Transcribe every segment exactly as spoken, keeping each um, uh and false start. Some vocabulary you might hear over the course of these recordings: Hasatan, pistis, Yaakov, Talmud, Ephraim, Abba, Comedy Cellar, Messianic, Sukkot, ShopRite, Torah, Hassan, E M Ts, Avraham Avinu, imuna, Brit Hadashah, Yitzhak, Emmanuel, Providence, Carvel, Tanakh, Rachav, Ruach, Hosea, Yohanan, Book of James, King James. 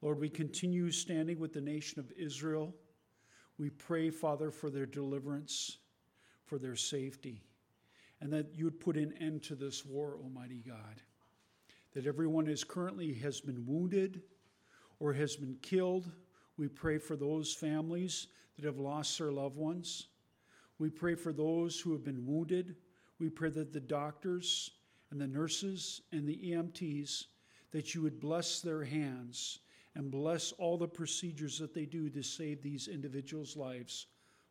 Lord, we continue standing with the nation of Israel. We pray, Father, for their deliverance, for their safety, and that you would put an end to this war, Almighty God, that everyone is currently has been wounded or has been killed. We pray for those families that have lost their loved ones. We pray for those who have been wounded. We pray that the doctors and the nurses and the E M Ts, that you would bless their hands and bless all the procedures that they do to save these individuals' lives,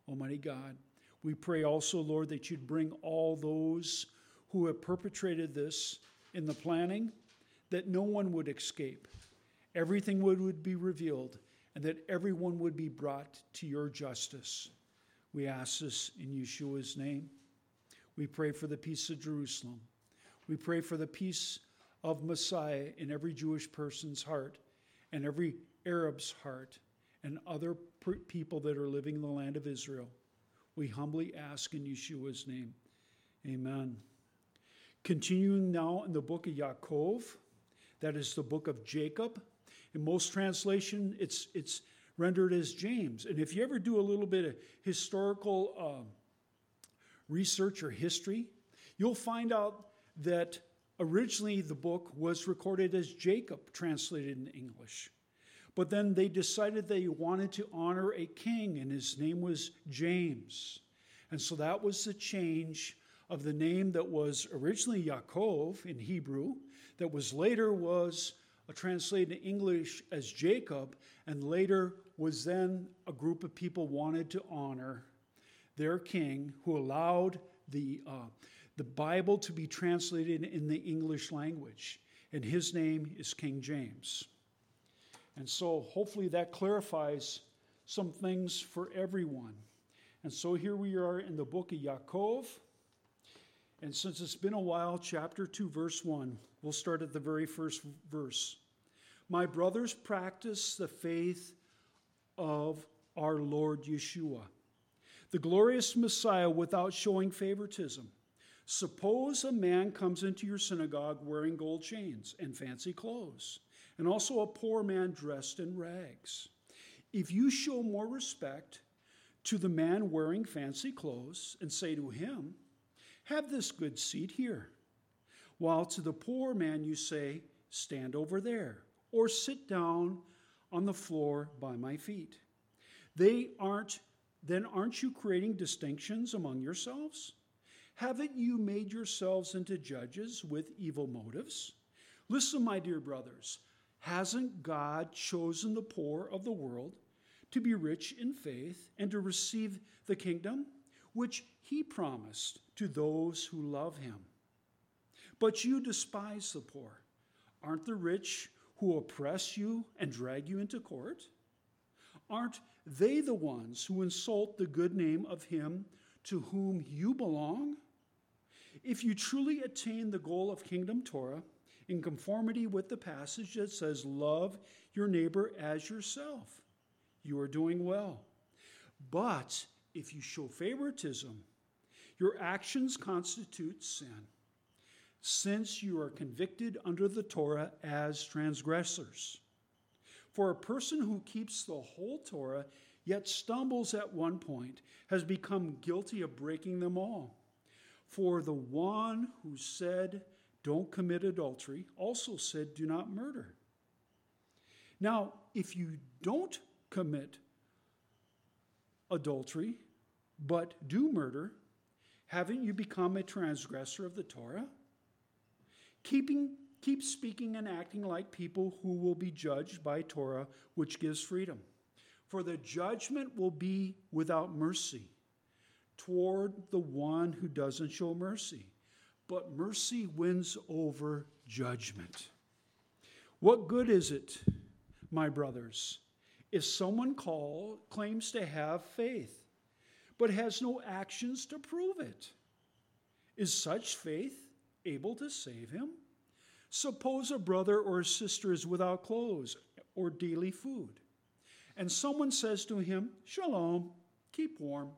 Almighty God. We pray also, Lord, that you'd bring all those who have perpetrated this in the planning, that no one would escape. Everything would, would be revealed, and that everyone would be brought to your justice. We ask this in Yeshua's name. We pray for the peace of Jerusalem. We pray for the peace of Messiah in every Jewish person's heart, and every Arab's heart, and other people that are living in the land of Israel. We humbly ask in Yeshua's name. Amen. Continuing now in the book of Yaakov, that is the book of Jacob. In most translation, it's it's rendered as James. And if you ever do a little bit of historical um, research or history, you'll find out that originally the book was recorded as Jacob, translated in English. But then they decided they wanted to honor a king, and his name was James. And so that was the change of the name that was originally Yaakov in Hebrew, that was later was translated in English as Jacob, and later was then a group of people wanted to honor their king who allowed the uh, the Bible to be translated in the English language. And his name is King James. And so hopefully that clarifies some things for everyone. And so here we are in the book of Yaakov. And since it's been a while, chapter two, verse one, we'll start at the very first verse. My brothers, practice the faith of our Lord Yeshua, the glorious Messiah, without showing favoritism. Suppose a man comes into your synagogue wearing gold chains and fancy clothes, and also a poor man dressed in rags. If you show more respect to the man wearing fancy clothes and say to him, have this good seat here, while to the poor man you say, stand over there, or sit down on the floor by my feet. They aren't, then aren't you creating distinctions among yourselves? Haven't you made yourselves into judges with evil motives? Listen, my dear brothers, hasn't God chosen the poor of the world to be rich in faith and to receive the kingdom, which he promised to those who love him? But you despise the poor. Aren't the rich who oppress you and drag you into court? Aren't they the ones who insult the good name of him to whom you belong? If you truly attain the goal of Kingdom Torah in conformity with the passage that says, love your neighbor as yourself, you are doing well. But if you show favoritism, your actions constitute sin, since you are convicted under the Torah as transgressors. For a person who keeps the whole Torah yet stumbles at one point has become guilty of breaking them all. For the one who said, don't commit adultery, also said, do not murder. Now, if you don't commit adultery, but do murder, haven't you become a transgressor of the Torah? Keeping, keep speaking and acting like people who will be judged by Torah, which gives freedom. For the judgment will be without mercy toward the one who doesn't show mercy. But mercy wins over judgment. What good is it, my brothers, if someone call, claims to have faith, but has no actions to prove it? Is such faith able to save him? Suppose a brother or a sister is without clothes or daily food, and someone says to him, shalom, keep warm,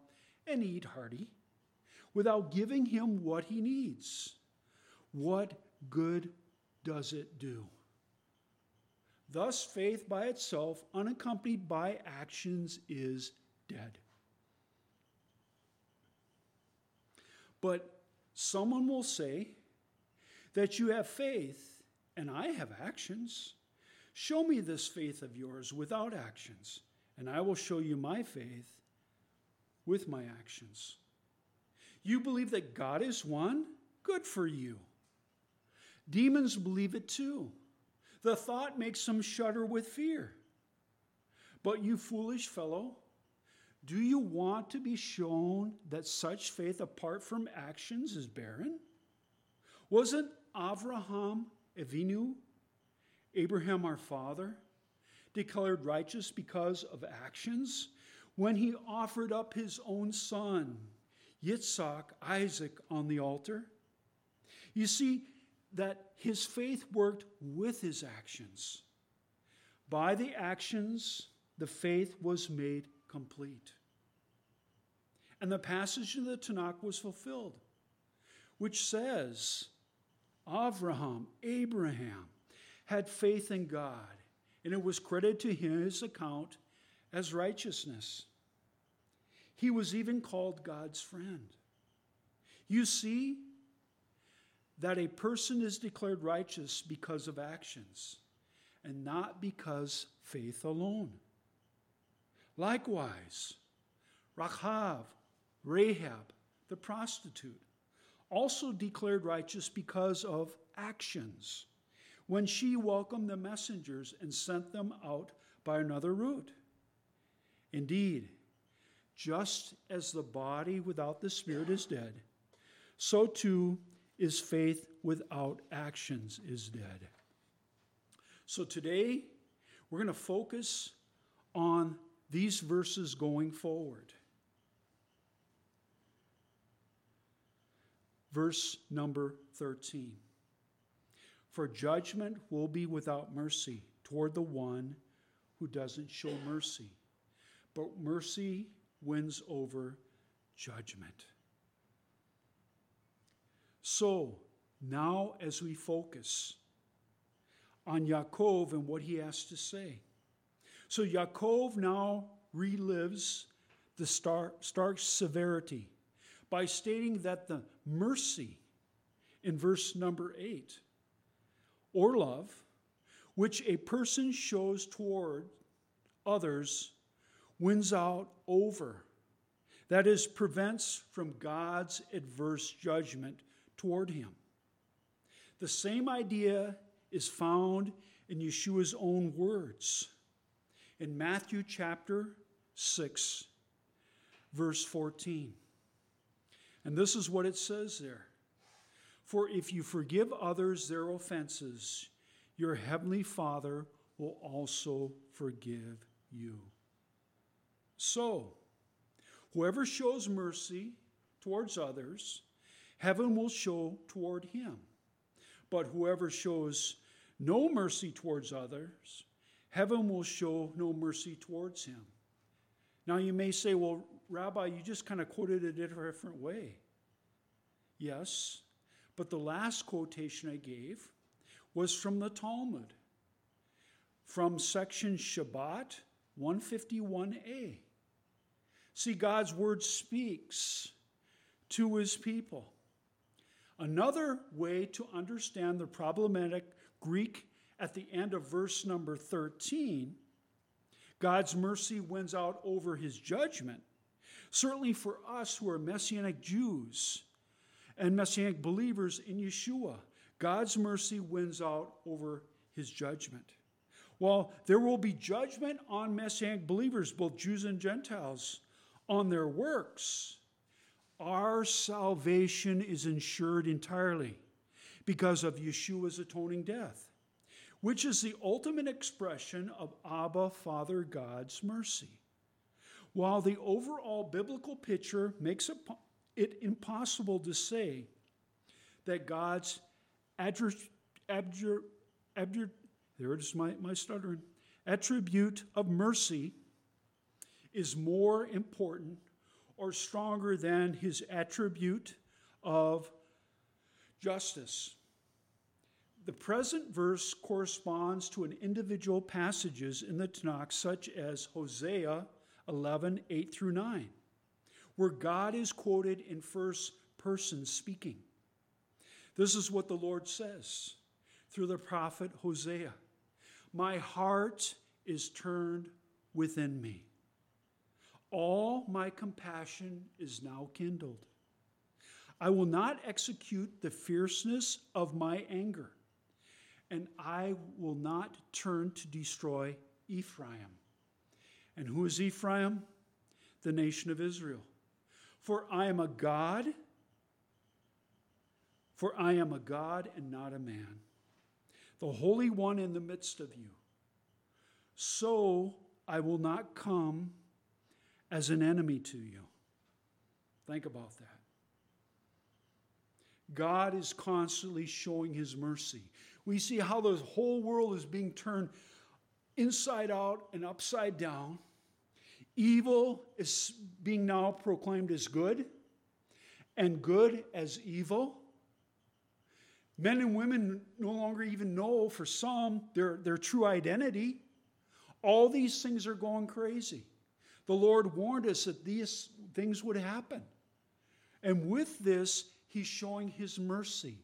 and eat hearty, without giving him what he needs. What good does it do? Thus, faith by itself, unaccompanied by actions, is dead. But someone will say that you have faith and I have actions. Show me this faith of yours without actions, and I will show you my faith with my actions. You believe that God is one? Good for you. Demons believe it too. The thought makes them shudder with fear. But you foolish fellow, do you want to be shown that such faith apart from actions is barren? Wasn't Avraham Avinu, Abraham our father, declared righteous because of actions when he offered up his own son, Yitzhak, Isaac, on the altar? You see, that his faith worked with his actions. By the actions, the faith was made complete. And the passage in the Tanakh was fulfilled, which says, Avraham, Abraham, had faith in God, and it was credited to his account as righteousness. He was even called God's friend. You see, that a person is declared righteous because of actions and not because faith alone. Likewise, Rachav, Rahab, the prostitute, also declared righteous because of actions when she welcomed the messengers and sent them out by another route. Indeed, just as the body without the spirit is dead, so too is faith without actions is dead. So today, we're going to focus on these verses going forward. Verse number thirteen. For judgment will be without mercy toward the one who doesn't show mercy, but mercy wins over judgment. So, now as we focus on Yaakov and what he has to say. So Yaakov now relives the stark, stark severity by stating that the mercy in verse number eight, or love, which a person shows toward others, wins out over, that is, prevents from God's adverse judgment toward him. The same idea is found in Yeshua's own words in Matthew chapter six, verse fourteen. And this is what it says there. For if you forgive others their offenses, your heavenly Father will also forgive you. So, whoever shows mercy towards others, heaven will show toward him. But whoever shows no mercy towards others, heaven will show no mercy towards him. Now you may say, well, Rabbi, you just kind of quoted it a different way. Yes, but the last quotation I gave was from the Talmud, from section Shabbat one fifty-one a. See, God's word speaks to his people. Another way to understand the problematic Greek at the end of verse number thirteen, God's mercy wins out over his judgment. Certainly for us who are Messianic Jews and Messianic believers in Yeshua, God's mercy wins out over his judgment. While there will be judgment on Messianic believers, both Jews and Gentiles, on their works, our salvation is ensured entirely because of Yeshua's atoning death, which is the ultimate expression of Abba, Father God's mercy. While the overall biblical picture makes it impossible to say that God's adjur, adjur, adjur, there it is my, my stuttering, attribute of mercy is more important or stronger than his attribute of justice. The present verse corresponds to an individual passages in the Tanakh, such as Hosea eleven, eight through nine, where God is quoted in first person speaking. This is what the Lord says through the prophet Hosea. My heart is turned within me. All my compassion is now kindled. I will not execute the fierceness of my anger, and I will not turn to destroy Ephraim. And who is Ephraim? The nation of Israel. For I am a God, for I am a God and not a man, the Holy One in the midst of you. So I will not come as an enemy to you. Think about that. God is constantly showing his mercy. We see how the whole world is being turned inside out and upside down. Evil is being now proclaimed as good, and good as evil. Men and women no longer even know, for some, their, their true identity. All these things are going crazy. The Lord warned us that these things would happen. And with this, he's showing his mercy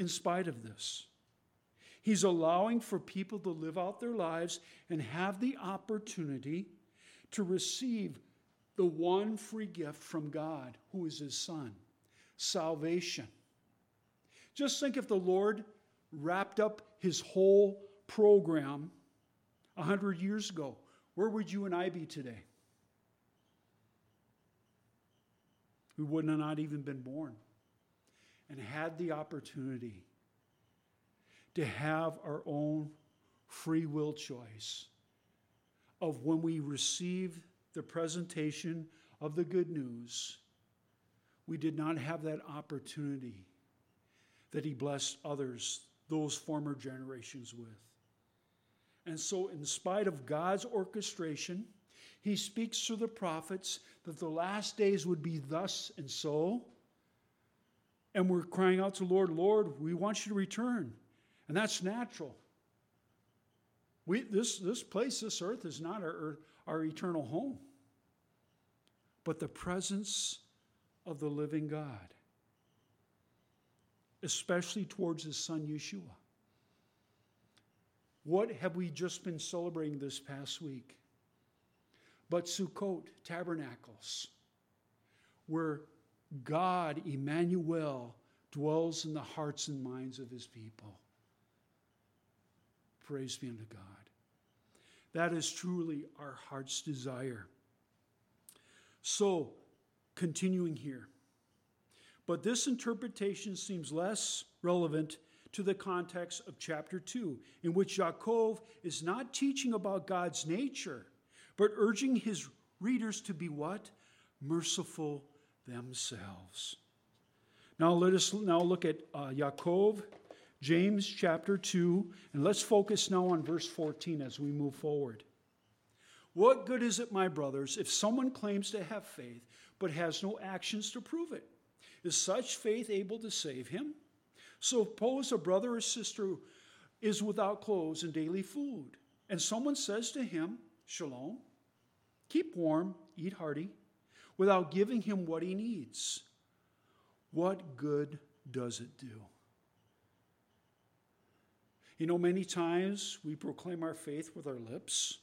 in spite of this. He's allowing for people to live out their lives and have the opportunity to receive the one free gift from God, who is his Son, salvation. Just think if the Lord wrapped up his whole program one hundred years ago, where would you and I be today? We wouldn't have not even been born and had the opportunity to have our own free will choice of when we receive the presentation of the good news. We did not have that opportunity that he blessed others, those former generations, with. And so in spite of God's orchestration, he speaks through the prophets that the last days would be thus and so. And we're crying out to Lord, Lord, we want you to return. And that's natural. We, this, this place, this earth is not our, our eternal home, but the presence of the living God, especially towards his Son, Yeshua. What have we just been celebrating this past week? But Sukkot, tabernacles, where God, Emmanuel, dwells in the hearts and minds of his people. Praise be unto God. That is truly our heart's desire. So, continuing here. But this interpretation seems less relevant to the context of chapter two, in which Yaakov is not teaching about God's nature, but urging his readers to be what? Merciful themselves. Now let us now look at uh, Yaakov, James chapter two, and let's focus now on verse fourteen as we move forward. What good is it, my brothers, if someone claims to have faith but has no actions to prove it? Is such faith able to save him? Suppose a brother or sister is without clothes and daily food, and someone says to him, Shalom, keep warm, eat hearty, without giving him what he needs. What good does it do? You know, many times we proclaim our faith with our lips.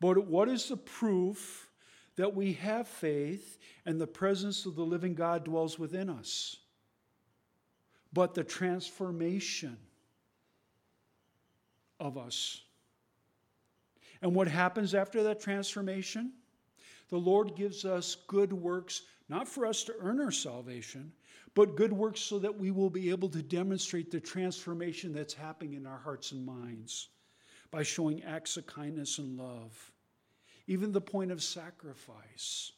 But what is the proof that we have faith and the presence of the living God dwells within us? But the transformation of us. And what happens after that transformation? The Lord gives us good works, not for us to earn our salvation, but good works so that we will be able to demonstrate the transformation that's happening in our hearts and minds by showing acts of kindness and love, even the point of sacrifice.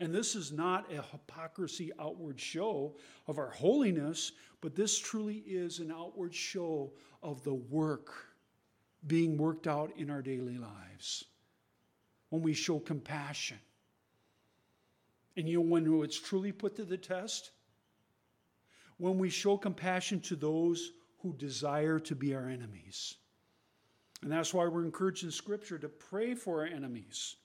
And this is not a hypocrisy outward show of our holiness, but this truly is an outward show of the work being worked out in our daily lives when we show compassion. And you know, when it's truly put to the test, when we show compassion to those who desire to be our enemies. And that's why we're encouraged in Scripture to pray for our enemies,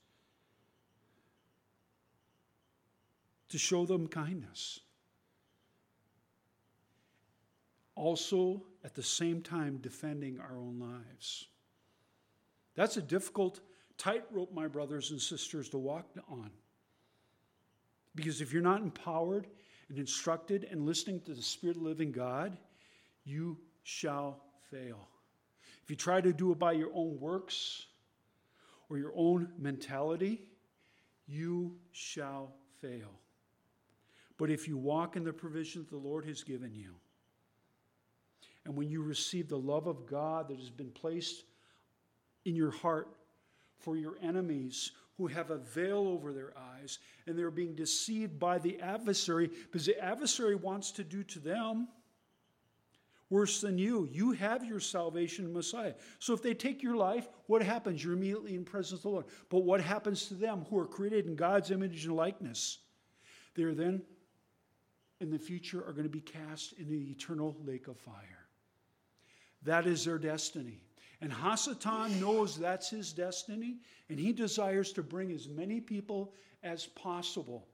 to show them kindness. Also, at the same time, defending our own lives. That's a difficult tightrope, my brothers and sisters, to walk on. Because if you're not empowered and instructed and listening to the Spirit of the living God, you shall fail. If you try to do it by your own works or your own mentality, you shall fail. But if you walk in the provisions the Lord has given you, and when you receive the love of God that has been placed in your heart for your enemies who have a veil over their eyes, and they're being deceived by the adversary, because the adversary wants to do to them worse than you. You have your salvation in Messiah. So if they take your life, what happens? You're immediately in the presence of the Lord. But what happens to them who are created in God's image and likeness? They're then, in the future, are going to be cast in the eternal lake of fire. That is their destiny. And Hasatan knows that's his destiny, and he desires to bring as many people as possible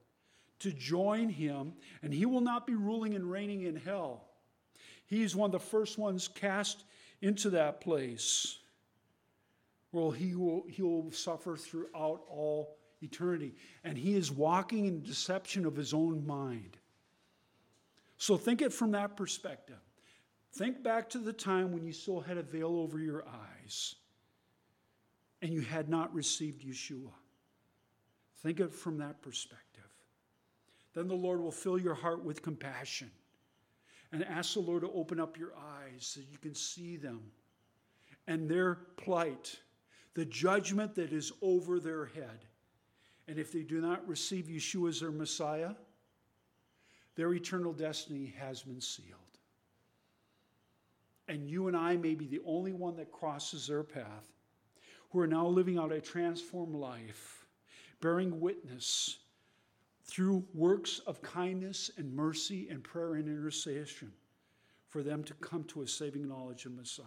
to join him, and he will not be ruling and reigning in hell. He's one of the first ones cast into that place. Well, he will, he will suffer throughout all eternity, and he is walking in deception of his own mind. So think it from that perspective. Think back to the time when you still had a veil over your eyes and you had not received Yeshua. Think it from that perspective. Then the Lord will fill your heart with compassion and ask the Lord to open up your eyes so you can see them and their plight, the judgment that is over their head. And if they do not receive Yeshua as their Messiah, their eternal destiny has been sealed. And you and I may be the only one that crosses their path, who are now living out a transformed life, bearing witness through works of kindness and mercy and prayer and intercession for them to come to a saving knowledge of Messiah.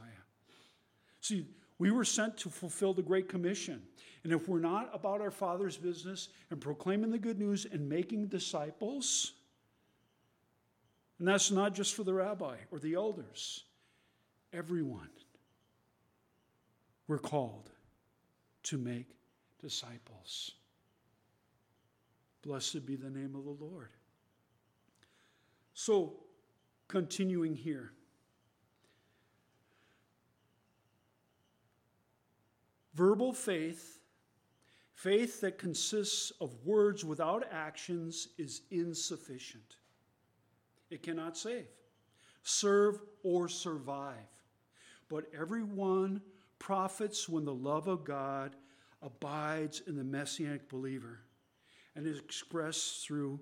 See, we were sent to fulfill the Great Commission. And if we're not about our Father's business and proclaiming the good news and making disciples, and that's not just for the rabbi or the elders, everyone, we're called to make disciples. Blessed be the name of the Lord. So, continuing here. Verbal faith, faith that consists of words without actions, is insufficient. It cannot save, serve, or survive. But everyone profits when the love of God abides in the Messianic believer and is expressed through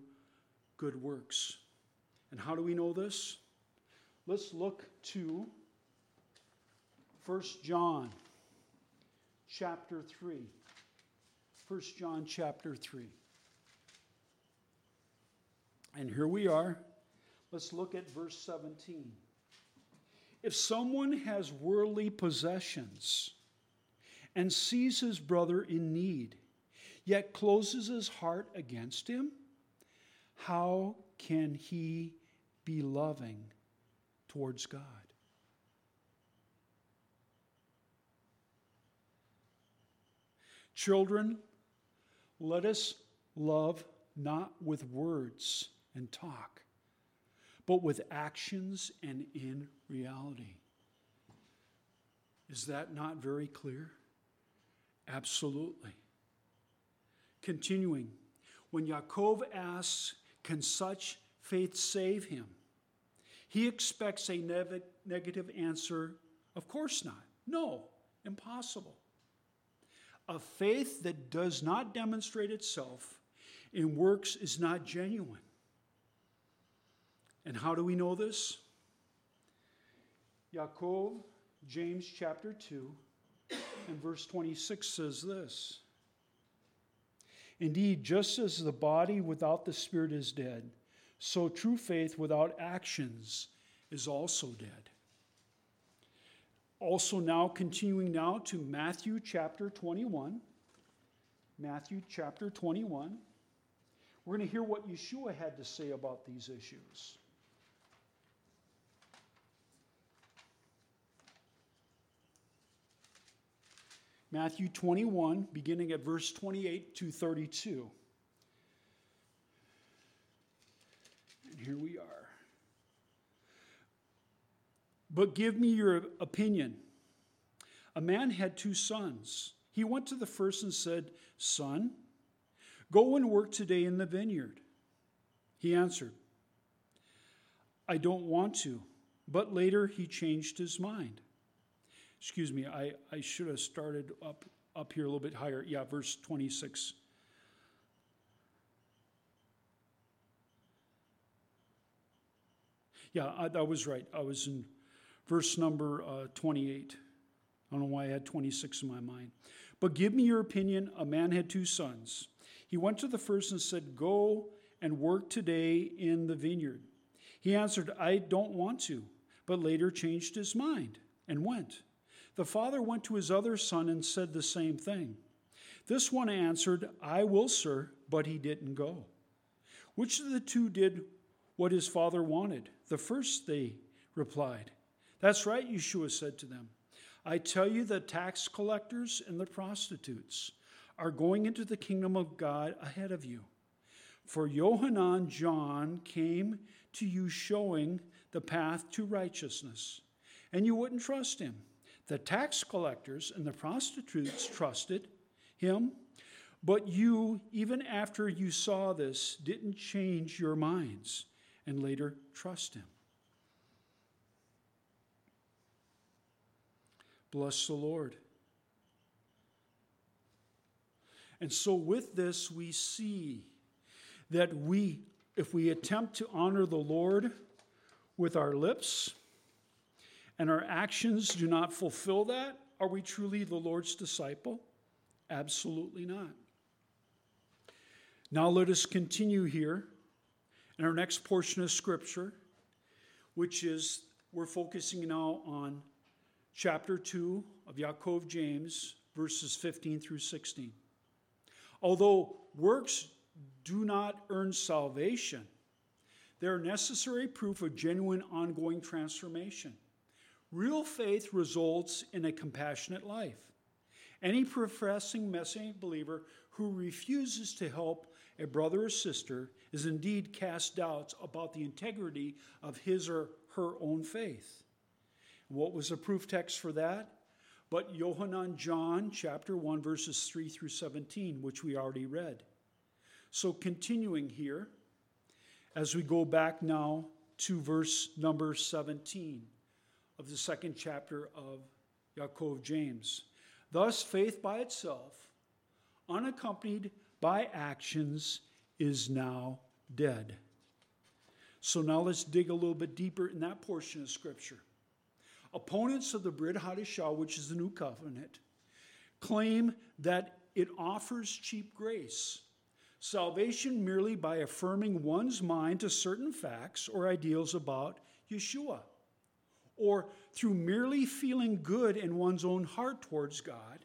good works. And how do we know this? Let's look to First John chapter three. First John chapter three. And here we are. Let's look at verse seventeen. If someone has worldly possessions and sees his brother in need, yet closes his heart against him, how can he be loving towards God? Children, let us love not with words and talk, but with actions and in reality. Is that not very clear? Absolutely. Continuing, when Yaakov asks, can such faith save him? He expects a ne- negative answer, of course not. No, impossible. A faith that does not demonstrate itself in works is not genuine. And how do we know this? Yaakov, James chapter two, and verse twenty-six says this. Indeed, just as the body without the spirit is dead, So true faith without actions is also dead. Also now, continuing now to Matthew chapter twenty-one. Matthew chapter twenty-one. We're going to hear what Yeshua had to say about these issues. Matthew twenty-one, beginning at verse twenty-eight to thirty-two. And here we are. But give me your opinion. A man had two sons. He went to the first and said, Son, go and work today in the vineyard. He answered, I don't want to. But later he changed his mind. Excuse me, I, I should have started up, up here a little bit higher. Yeah, verse twenty-six. Yeah, I, I was right. I was in verse number uh, twenty-eight. I don't know why I had twenty-six in my mind. But give me your opinion. A man had two sons. He went to the first and said, Go and work today in the vineyard. He answered, I don't want to, but later changed his mind and went. The father went to his other son and said the same thing. This one answered, I will, sir, but he didn't go. Which of the two did what his father wanted? The first, they replied. That's right, Yeshua said to them. I tell you that tax collectors and the prostitutes are going into the kingdom of God ahead of you. For Yohanan, John, came to you showing the path to righteousness, and you wouldn't trust him. The tax collectors and the prostitutes trusted him, but you, even after you saw this, didn't change your minds and later trust him. Bless the Lord. And so with this, we see that we, if we attempt to honor the Lord with our lips, and our actions do not fulfill that, are we truly the Lord's disciple? Absolutely not. Now let us continue here in our next portion of Scripture, which is, we're focusing now on chapter two of Yaakov James, verses fifteen through sixteen. Although works do not earn salvation, they're necessary proof of genuine ongoing transformation. Real faith results in a compassionate life. Any professing Messianic believer who refuses to help a brother or sister is indeed cast doubts about the integrity of his or her own faith. What was the proof text for that? But Yohanan, John, chapter one, verses three through seventeen, which we already read. So continuing here, as we go back now to verse number seventeen of the second chapter of Yaakov James. Thus, faith by itself, unaccompanied by actions, is now dead. So now let's dig a little bit deeper in that portion of Scripture. Opponents of the Brit Hadashah, which is the New Covenant, claim that it offers cheap grace, salvation merely by affirming one's mind to certain facts or ideals about Yeshua, or through merely feeling good in one's own heart towards God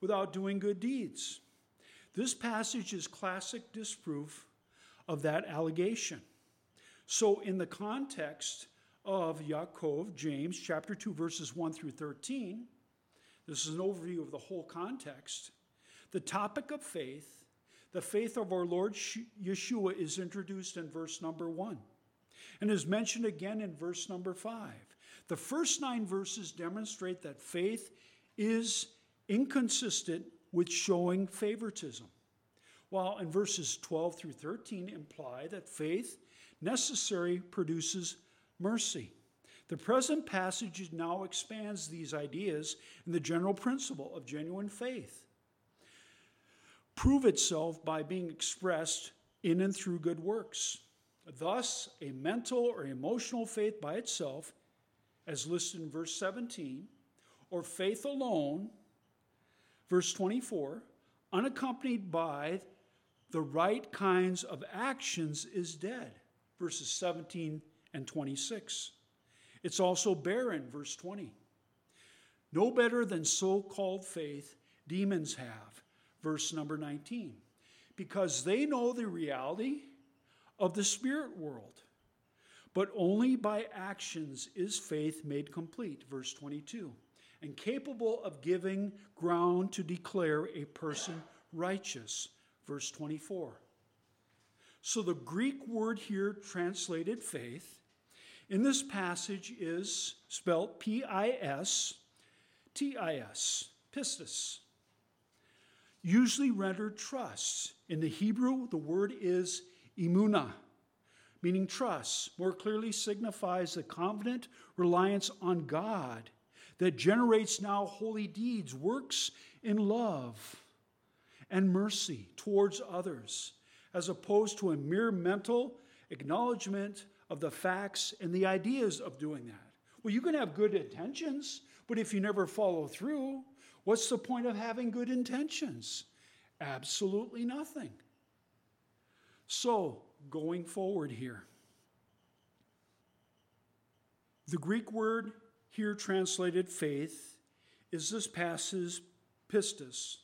without doing good deeds. This passage is classic disproof of that allegation. So in the context of Yaakov, James, chapter two, verses one through thirteen. This is an overview of the whole context. The topic of faith, the faith of our Lord Yeshua, is introduced in verse number one and is mentioned again in verse number five. The first nine verses demonstrate that faith is inconsistent with showing favoritism, while in verses twelve through thirteen imply that faith necessary produces mercy. The present passage now expands these ideas and the general principle of genuine faith prove itself by being expressed in and through good works. Thus, a mental or emotional faith by itself, as listed in verse seventeen, or faith alone, verse twenty-four, unaccompanied by the right kinds of actions, is dead. verses seventeen and twenty-six. It's also barren, verse twenty. No better than so-called faith demons have, verse number nineteen, because they know the reality of the spirit world, but only by actions is faith made complete, verse twenty-two, and capable of giving ground to declare a person righteous, verse twenty-four. So the Greek word here translated faith in this passage is spelled P I S T I S, pistis, usually rendered trust. In the Hebrew, the word is imuna, meaning trust, more clearly signifies the confident reliance on God that generates now holy deeds, works in love and mercy towards others, as opposed to a mere mental acknowledgement of the facts and the ideas of doing that. Well, you can have good intentions, but if you never follow through, what's the point of having good intentions? Absolutely nothing. So, going forward here, the Greek word here translated faith is this passage pistis,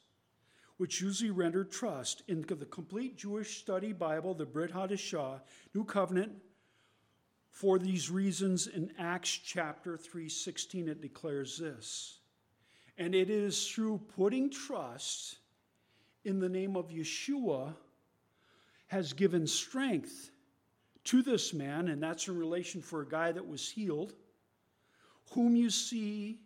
which usually rendered trust. In the complete Jewish study Bible, the Brit Hadashah, New Covenant, for these reasons, in Acts chapter three sixteen, it declares this, and it is through putting trust in the name of Yeshua has given strength to this man, and that's in relation for a guy that was healed, whom you see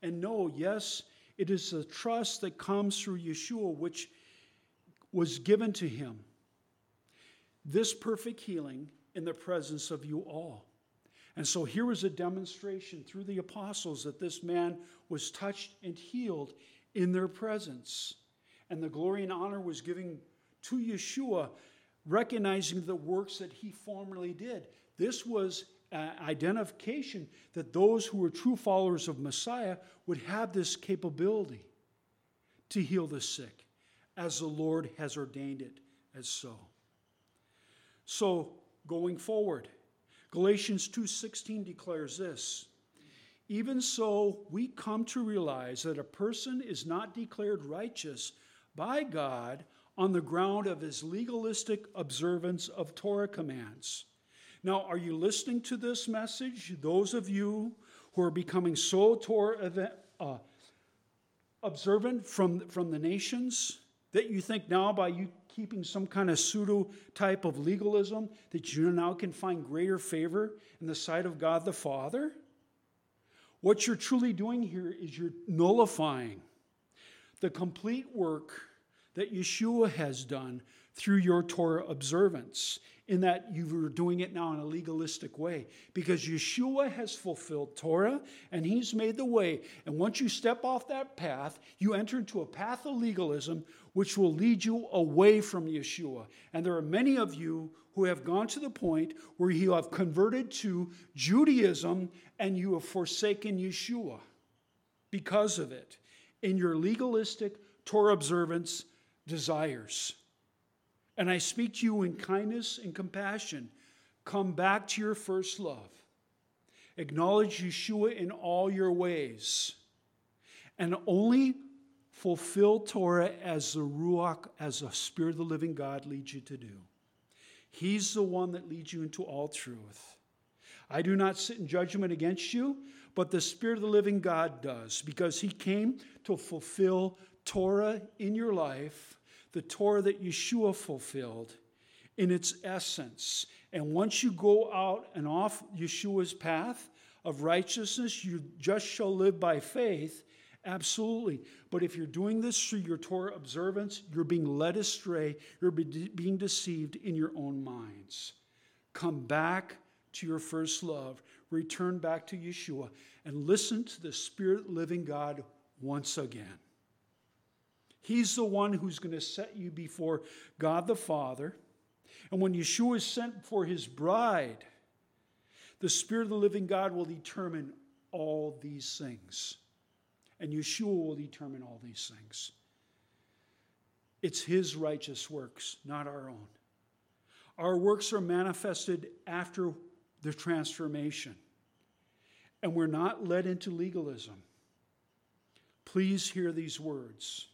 and know. Yes, it is the trust that comes through Yeshua, which was given to him, this perfect healing in the presence of you all. And so here was a demonstration through the apostles that this man was touched and healed in their presence. And the glory and honor was given to Yeshua, recognizing the works that he formerly did. This was an identification that those who were true followers of Messiah would have this capability to heal the sick, as the Lord has ordained it as so. So, going forward, Galatians two sixteen declares this, even so, we come to realize that a person is not declared righteous by God on the ground of his legalistic observance of Torah commands. Now, are you listening to this message? Those of you who are becoming so Torah event, uh, observant from, from the nations, that you think now by you keeping some kind of pseudo type of legalism that you now can find greater favor in the sight of God the Father? What you're truly doing here is you're nullifying the complete work that Yeshua has done through your Torah observance, in that you are doing it now in a legalistic way, because Yeshua has fulfilled Torah and he's made the way. And once you step off that path, you enter into a path of legalism, which will lead you away from Yeshua. And there are many of you who have gone to the point where you have converted to Judaism and you have forsaken Yeshua because of it, in your legalistic Torah observance desires. And I speak to you in kindness and compassion. Come back to your first love. Acknowledge Yeshua in all your ways. And only fulfill Torah as the Ruach, as the Spirit of the living God leads you to do. He's the one that leads you into all truth. I do not sit in judgment against you, but the Spirit of the living God does, because he came to fulfill Torah in your life, the Torah that Yeshua fulfilled in its essence. And once you go out and off Yeshua's path of righteousness, you just shall live by faith, absolutely. But if you're doing this through your Torah observance, you're being led astray, you're be- being deceived in your own minds. Come back to your first love, return back to Yeshua, and listen to the Spirit living God once again. He's the one who's going to set you before God the Father. And when Yeshua is sent for his bride, the Spirit of the living God will determine all these things. And Yeshua will determine all these things. It's his righteous works, not our own. Our works are manifested after the transformation. And we're not led into legalism. Please hear these words.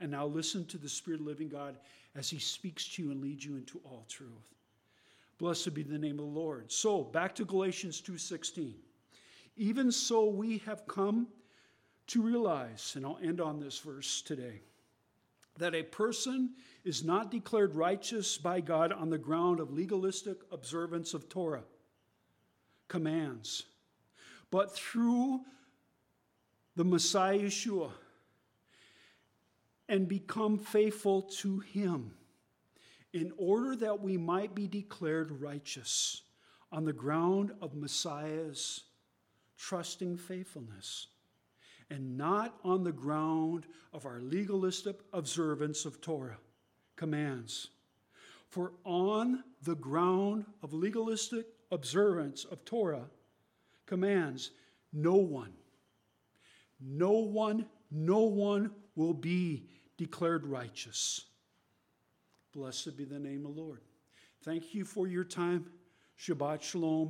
And now listen to the Spirit of the living God as he speaks to you and leads you into all truth. Blessed be the name of the Lord. So, back to Galatians two sixteen. Even so, we have come to realize, and I'll end on this verse today, that a person is not declared righteous by God on the ground of legalistic observance of Torah commands, but through the Messiah Yeshua, and become faithful to him, in order that we might be declared righteous on the ground of Messiah's trusting faithfulness, and not on the ground of our legalistic observance of Torah commands. For on the ground of legalistic observance of Torah commands, no one, no one, no one will be declared righteous. Blessed be the name of the Lord. Thank you for your time. Shabbat Shalom.